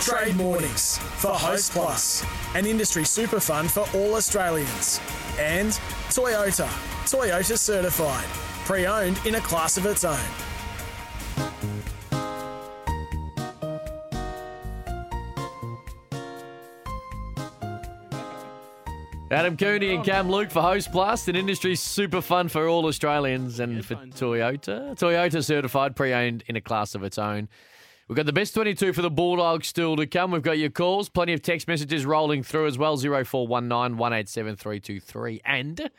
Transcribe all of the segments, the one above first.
Trade Mornings for Host Plus, an industry super fund for all Australians. And Toyota, Toyota certified, pre-owned in a class of its own. Adam Cooney and Cam Luke for Host Plus, an industry super fund for all Australians. And for Toyota, Toyota certified, pre-owned in a class of its own. We've got the best 22 for the Bulldogs still to come. We've got your calls. Plenty of text messages rolling through as well. 0419 187 323. And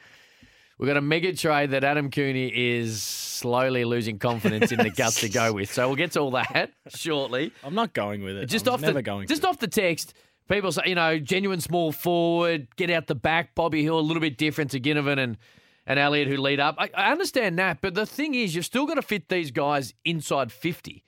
we've got a mega trade that Adam Cooney is slowly losing confidence in the guts to go with. So we'll get to all that shortly. I'm not going with it. Off the text, people say, genuine small forward, get out the back. Bobby Hill, a little bit different to Ginnivan and Elliott who lead up. I understand that, but the thing is you've still got to fit these guys inside 50.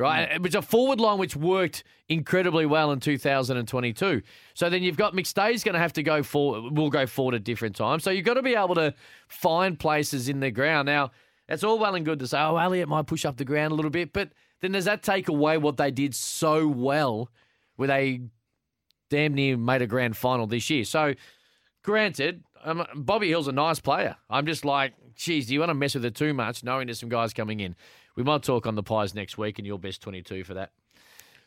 Right, it's a forward line which worked incredibly well in 2022. So then you've got McStay's going to have to go forward. We'll go forward at different times. So you've got to be able to find places in the ground. Now, it's all well and good to say, Elliott might push up the ground a little bit, but then does that take away what they did so well where they damn near made a grand final this year? So granted, Bobby Hill's a nice player. I'm just like, geez, do you want to mess with it too much knowing there's some guys coming in? We might talk on the Pies next week and your best 22 for that,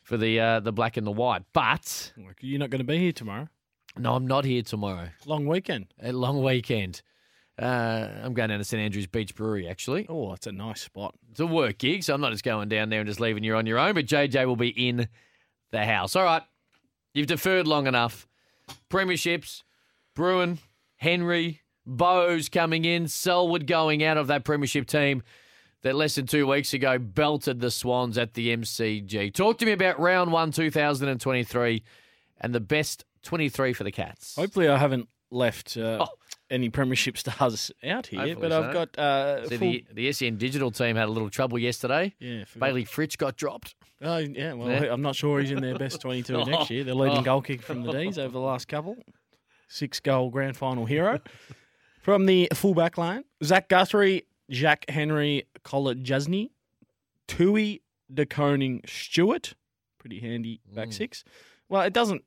for the black and the white. But you're not going to be here tomorrow. No, I'm not here tomorrow. Long weekend. A long weekend. I'm going down to St. Andrews Beach Brewery, actually. Oh, it's a nice spot. It's a work gig, so I'm not just going down there and just leaving you on your own, but JJ will be in the house. All right, you've deferred long enough. Premierships, Bruin, Henry, Bowes coming in, Selwood going out of that premiership team that less than 2 weeks ago belted the Swans at the MCG. Talk to me about round one, 2023, and the best 23 for the Cats. Hopefully I haven't left any premiership stars out here, hopefully, but so. I've got... the SEN Digital team had a little trouble yesterday. Yeah, Bailey Fritsch got dropped. Oh, yeah, well, yeah. I'm not sure he's in their best 22 next year. They're leading goal kick from the Ds over the last couple. 6-goal grand final hero. From the full-back line, Zach Guthrie, Jack Henry, Collett Jasny, Tui, De Koning, Stewart. Pretty handy back six. Well, it doesn't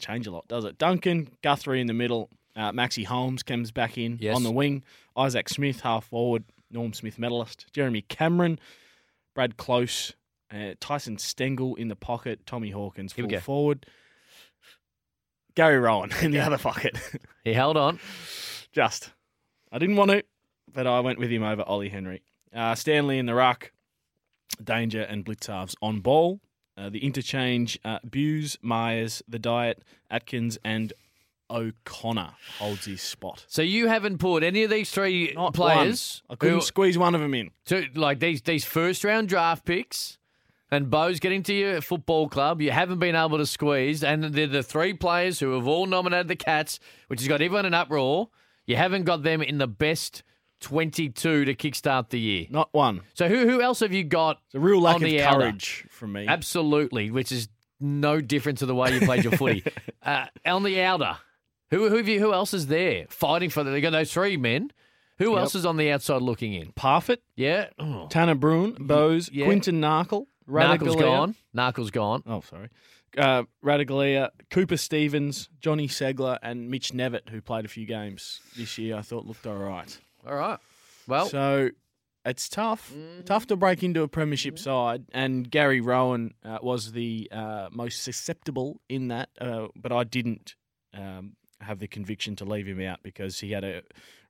change a lot, does it? Duncan, Guthrie in the middle, Maxie Holmes comes back in on the wing, Isaac Smith, half forward, Norm Smith medalist, Jeremy Cameron, Brad Close, Tyson Stengel in the pocket, Tommy Hawkins full forward, Gary Rowan in the other pocket. He held on. I didn't want to. But I went with him over Ollie Henry. Stanley in the ruck, Danger and Blitzarves on ball. The interchange, Buse, Myers, the Diet, Atkins and O'Connor holds his spot. So you haven't pulled any of these three players? One. I couldn't squeeze one of them in. To, like these first-round draft picks and Bo's getting to your football club. You haven't been able to squeeze. And they're the three players who have all nominated the Cats, which has got everyone in uproar. You haven't got them in the best 22 to kickstart the year. Not one. So who else have you got? It's a real lack of courage from me. Absolutely, which is no different to the way you played your footy. On the outer, who else is there fighting for them? They got those three men. Who else is on the outside looking in? Parfitt. Yeah. Tanner Bruin, Bowes, Quinton Narkle. Narkle's gone. Oh, sorry. Radaglia, Cooper Stevens, Johnny Segler, and Mitch Nevitt, who played a few games this year, I thought looked all right. All right. Well, so it's tough, tough to break into a premiership side, and Gary Rowan was the most susceptible in that, but I didn't have the conviction to leave him out because he had a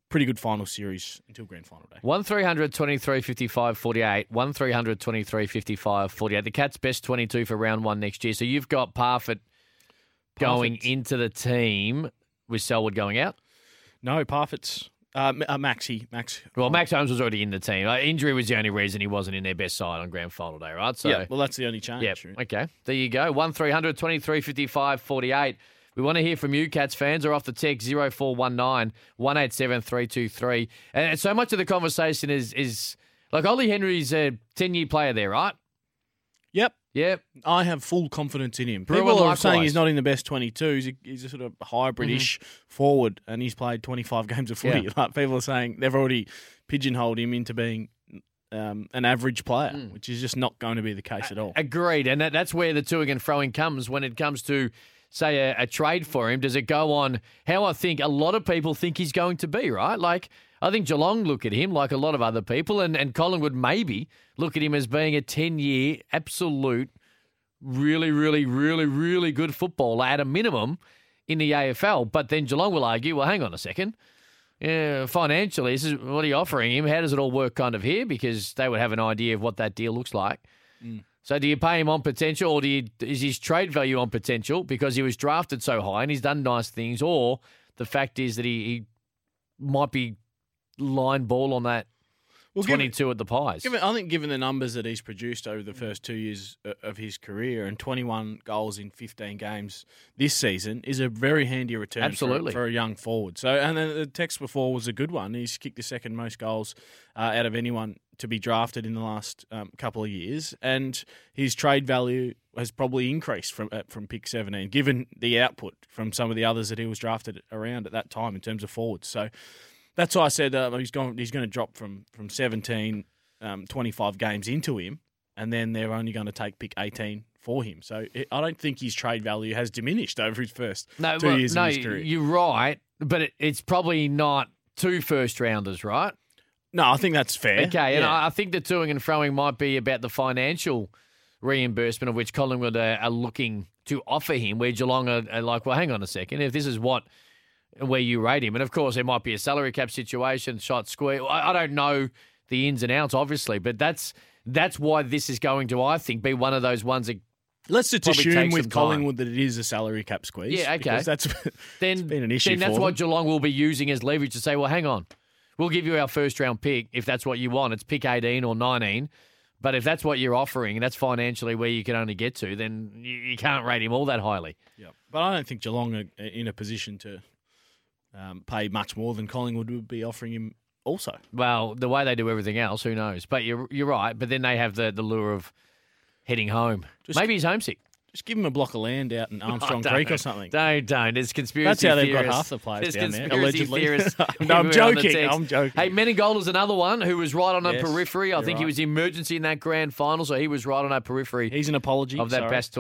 pretty good final series until grand final day. 1-300-23-55-48. 1-300-23-55-48. The Cats' best 22 for round one next year. So you've got Parfitt going into the team with Selwood going out? No, Parfitt's Max. Well, Max Holmes was already in the team. Injury was the only reason he wasn't in their best side on grand final day, right? So, yeah, well, that's the only change. Yeah, right? Okay. There you go. 1-300-23-55-48. We want to hear from you, Cats fans, or off the text 0419 187 323. And so much of the conversation is like Ollie Henry's a 10-year player there, right? Yep. I have full confidence in him. People are saying he's not in the best 22. He's a sort of hybridish forward, and he's played 25 games of footy. Yeah. Like, people are saying they've already pigeonholed him into being an average player, which is just not going to be the case at all. Agreed, and that's where the toing and froing comes when it comes to, say, a trade for him. Does it go on how I think a lot of people think he's going to be, right? Like, I think Geelong look at him like a lot of other people, and Collingwood maybe look at him as being a 10-year absolute really, really, really, really good footballer at a minimum in the AFL. But then Geelong will argue, well, hang on a second. Financially, this is what are you offering him? How does it all work kind of here? Because they would have an idea of what that deal looks like. So do you pay him on potential, or is his trade value on potential because he was drafted so high and he's done nice things, or the fact is that he might be line ball on that 22 at the Pies? I think given the numbers that he's produced over the first 2 years of his career, and 21 goals in 15 games this season is a very handy return for a young forward. So, and then the text before was a good one. He's kicked the second most goals out of anyone to be drafted in the last couple of years, and his trade value has probably increased from pick 17, given the output from some of the others that he was drafted around at that time in terms of forwards. So that's why I said he's going to drop from 17, 25 games into him, and then they're only going to take pick 18 for him. So I don't think his trade value has diminished over his first 2 years in his career. You're right, but it's probably not two first-rounders, right? No, I think that's fair. Okay, and I think the toing and froing might be about the financial reimbursement of which Collingwood are looking to offer him, where Geelong are like, well, hang on a second, if this is where you rate him. And, of course, there might be a salary cap situation, shot square. I don't know the ins and outs, obviously, but that's why this is going to, I think, be one of those ones that let's just assume with Collingwood that it is a salary cap squeeze. Yeah, okay. Because that's been an issue for them. Then that's what Geelong will be using as leverage to say, well, hang on. We'll give you our first-round pick if that's what you want. It's pick 18 or 19. But if that's what you're offering and that's financially where you can only get to, then you can't rate him all that highly. Yeah, but I don't think Geelong are in a position to pay much more than Collingwood would be offering him also. Well, the way they do everything else, who knows? But you're right. But then they have the lure of heading home. Maybe he's homesick. Just give him a block of land out in Armstrong Creek or something. Don't. There's conspiracy theorists. That's how they've got half the players down there, allegedly. No, I'm joking. Hey, Meningola's another one who was right on a periphery. I think he was emergency in that grand final, so he was right on a periphery. He's an apology. Of that best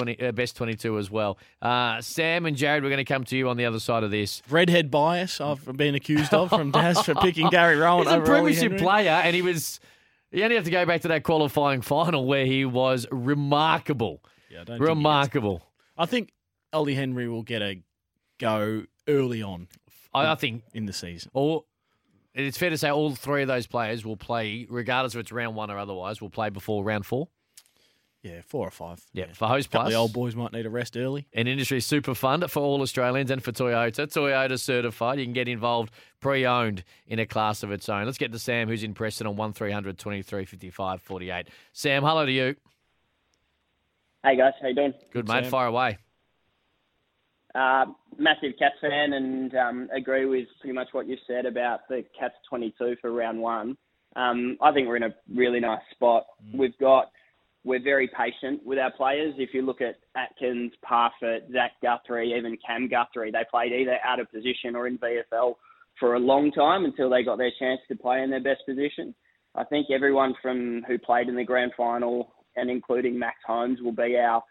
22 as well. Sam and Jared, we're going to come to you on the other side of this. Redhead bias I've been accused of from Daz for picking Gary Rowan. He's a premiership player, and you only have to go back to that qualifying final where he was remarkable. Yeah, remarkable. I think Ollie Henry will get a go early on. I think in the season, or it's fair to say all three of those players will play, regardless if it's round one or otherwise, will play before round four. Yeah, 4 or 5. Yeah, for Host Plus, the old boys might need a rest early. An industry super fund for all Australians and for Toyota. Toyota certified. You can get involved pre-owned in a class of its own. Let's get to Sam, who's in Preston on 1-300-23-55-48. Sam, hello to you. Hey guys, how you doing? Good mate, Sam. Fire away. Massive Cats fan, and agree with pretty much what you said about the Cats 22 for round one. I think we're in a really nice spot. We're very patient with our players. If you look at Atkins, Parfitt, Zach Guthrie, even Cam Guthrie, they played either out of position or in VFL for a long time until they got their chance to play in their best position. I think everyone who played in the grand final, and including Max Holmes, will be our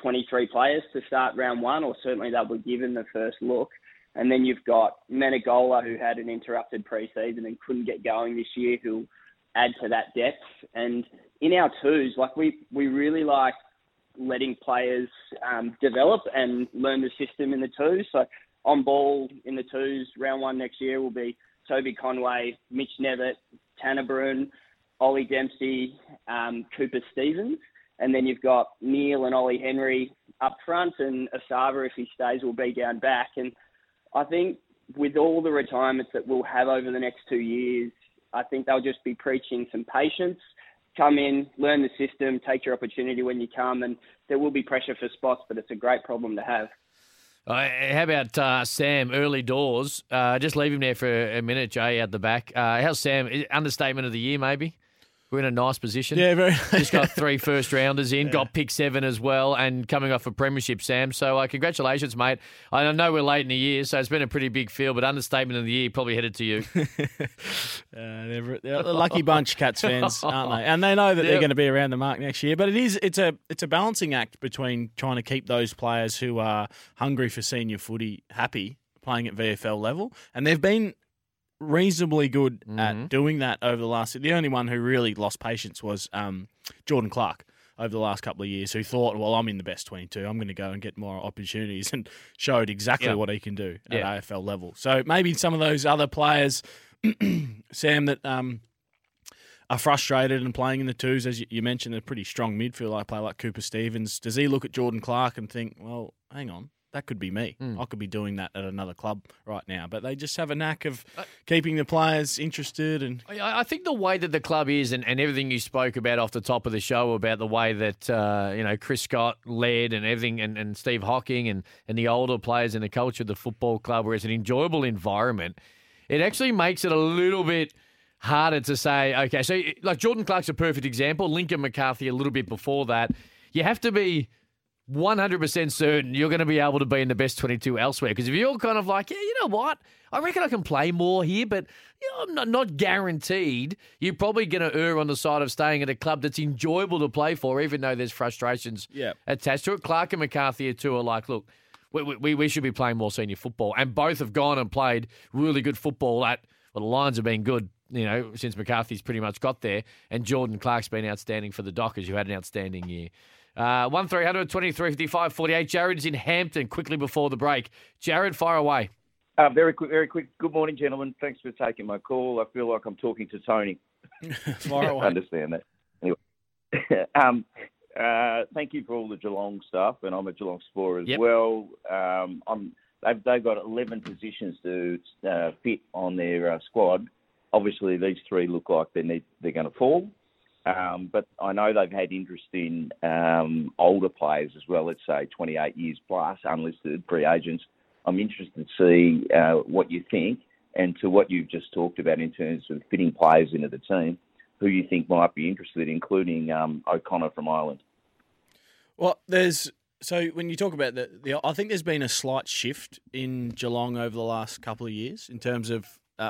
23 players to start round one, or certainly that were given the first look. And then you've got Menegola, who had an interrupted preseason and couldn't get going this year, who'll add to that depth. And in our twos, like we really like letting players develop and learn the system in the twos. So on ball in the twos, round one next year will be Toby Conway, Mitch Nevitt, Tanner Bruin, Ollie Dempsey, Cooper Stevens. And then you've got Neil and Ollie Henry up front, and Asava, if he stays, will be down back. And I think with all the retirements that we'll have over the next 2 years, I think they'll just be preaching some patience. Come in, learn the system, take your opportunity when you come, and there will be pressure for spots, but it's a great problem to have. How about Sam, early doors? Just leave him there for a minute, Jay, out the back. How's Sam? Understatement of the year, maybe? We're in a nice position. Yeah, very. Just got 3 first-rounders in, got pick 7 as well, and coming off a premiership, Sam. So congratulations, mate. I know we're late in the year, so it's been a pretty big field, but understatement of the year probably headed to you. They're a lucky bunch, Cats fans, aren't they? And they know that they're going to be around the mark next year. But it's a balancing act between trying to keep those players who are hungry for senior footy happy playing at VFL level, and they've been reasonably good at doing that over the last. The only one who really lost patience was Jordan Clark over the last couple of years, who thought, well, I'm in the best 22. I'm going to go and get more opportunities, and showed exactly what he can do at AFL level. So maybe some of those other players, Sam, that are frustrated and playing in the twos, as you mentioned, a pretty strong midfield player like Cooper Stevens. Does he look at Jordan Clark and think, well, hang on, that could be me. I could be doing that at another club right now. But they just have a knack of keeping the players interested. And I think the way that the club is, and everything you spoke about off the top of the show about the way that Chris Scott led and everything, and Steve Hocking and the older players in the culture of the football club, where it's an enjoyable environment, it actually makes it a little bit harder to say, okay, so like Jordan Clark's a perfect example, Lincoln McCarthy a little bit before that. You have to be 100% certain you're going to be able to be in the best 22 elsewhere. Because if you're kind of like, yeah, you know what? I reckon I can play more here, but I'm not guaranteed. You're probably going to err on the side of staying at a club that's enjoyable to play for, even though there's frustrations attached to it. Clark and McCarthy are two are like, look, we should be playing more senior football. And both have gone and played really good football at, well, the Lions have been good, since McCarthy's pretty much got there. And Jordan Clark's been outstanding for the Dockers, who had an outstanding year. 1300 2355 48. Jared's in Hampton quickly before the break. Jared, fire away. Very quick. Good morning, gentlemen. Thanks for taking my call. I feel like I'm talking to Tony. Fire away. I understand that. Anyway, thank you for all the Geelong stuff, and I'm a Geelong supporter as well. They've got 11 positions to fit on their squad. Obviously, these three look like they're going to fall. But I know they've had interest in older players as well, let's say 28 years plus, unlisted free agents. I'm interested to see what you think, and to what you've just talked about in terms of fitting players into the team, who you think might be interested, including O'Connor from Ireland. Well, so when you talk about I think there's been a slight shift in Geelong over the last couple of years in terms of,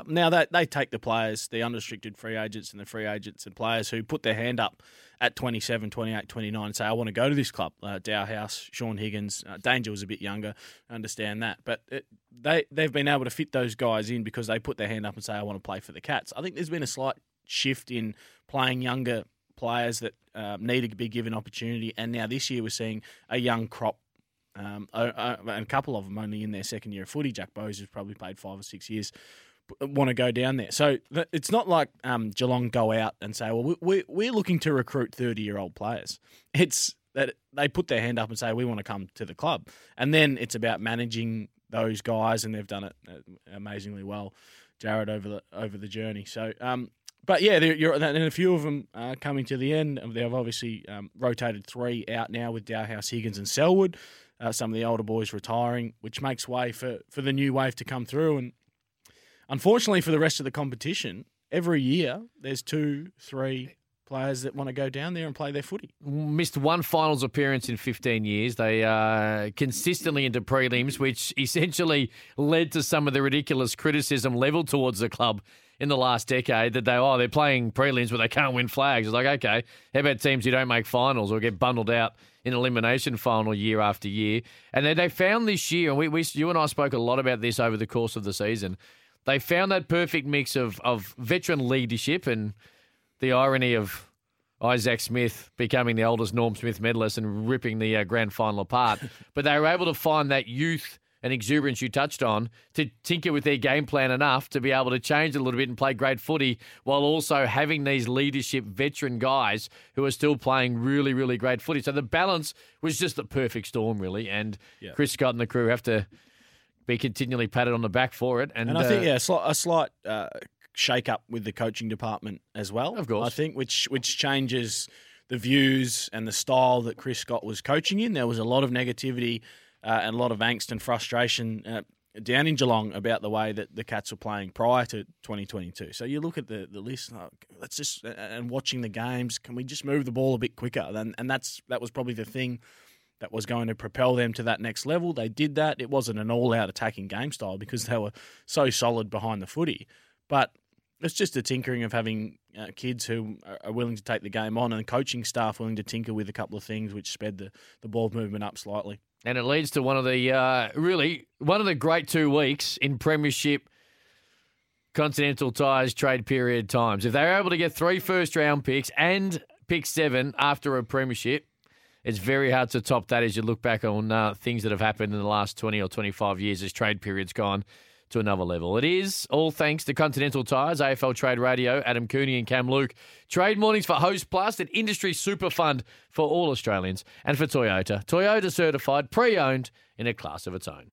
now they take the players, the unrestricted free agents and the free agents and players who put their hand up at 27, 28, 29 and say, I want to go to this club. Dowhouse, Sean Higgins, Danger was a bit younger, I understand that. But they've been able to fit those guys in because they put their hand up and say, I want to play for the Cats. I think there's been a slight shift in playing younger players that need to be given opportunity. And now this year we're seeing a young crop. And a couple of them only in their second year of footy. Jack Bowes has probably played 5 or 6 years. Want to go down there. So it's not like Geelong go out and say, well, we're looking to recruit 30-year-old players. It's that they put their hand up and say, we want to come to the club. And then it's about managing those guys, and they've done it amazingly well, Jared, over the journey. So, and a few of them are coming to the end. They've obviously rotated 3 out now with Dowhouse, Higgins and Selwood. Some of the older boys retiring, which makes way for the new wave to come through. And unfortunately for the rest of the competition, every year there's 2, 3 players that want to go down there and play their footy. Missed one finals appearance in 15 years. They are consistently into prelims, which essentially led to some of the ridiculous criticism levelled towards the club in the last decade that they're playing prelims but they can't win flags. It's like, okay, how about teams who don't make finals or get bundled out in elimination final year after year? And then they found this year, and you and I spoke a lot about this over the course of the season, they found that perfect mix of veteran leadership and the irony of Isaac Smith becoming the oldest Norm Smith medalist and ripping the grand final apart. But they were able to find that youth and exuberance you touched on to tinker with their game plan enough to be able to change it a little bit and play great footy while also having these leadership veteran guys who are still playing really, really great footy. So the balance was just the perfect storm, really. And Chris Scott and the crew have to be continually patted on the back for it. And I think, a slight shake-up with the coaching department as well. Of course. I think, which changes the views and the style that Chris Scott was coaching in. There was a lot of negativity and a lot of angst and frustration down in Geelong about the way that the Cats were playing prior to 2022. So you look at the list, and watching the games, can we just move the ball a bit quicker? And that was probably the thing that was going to propel them to that next level. They did that. It wasn't an all-out attacking game style because they were so solid behind the footy. But it's just the tinkering of having kids who are willing to take the game on and coaching staff willing to tinker with a couple of things, which sped the ball movement up slightly. And it leads to one of the great 2 weeks in Premiership Continental Tyres trade period times. If they're able to get 3 first-round picks and pick 7 after a Premiership, it's very hard to top that as you look back on things that have happened in the last 20 or 25 years as trade period's gone to another level. It is all thanks to Continental Tyres, AFL Trade Radio, Adam Cooney and Cam Luke. Trade mornings for Host Plus, an industry super fund for all Australians, and for Toyota. Toyota certified, pre-owned, in a class of its own.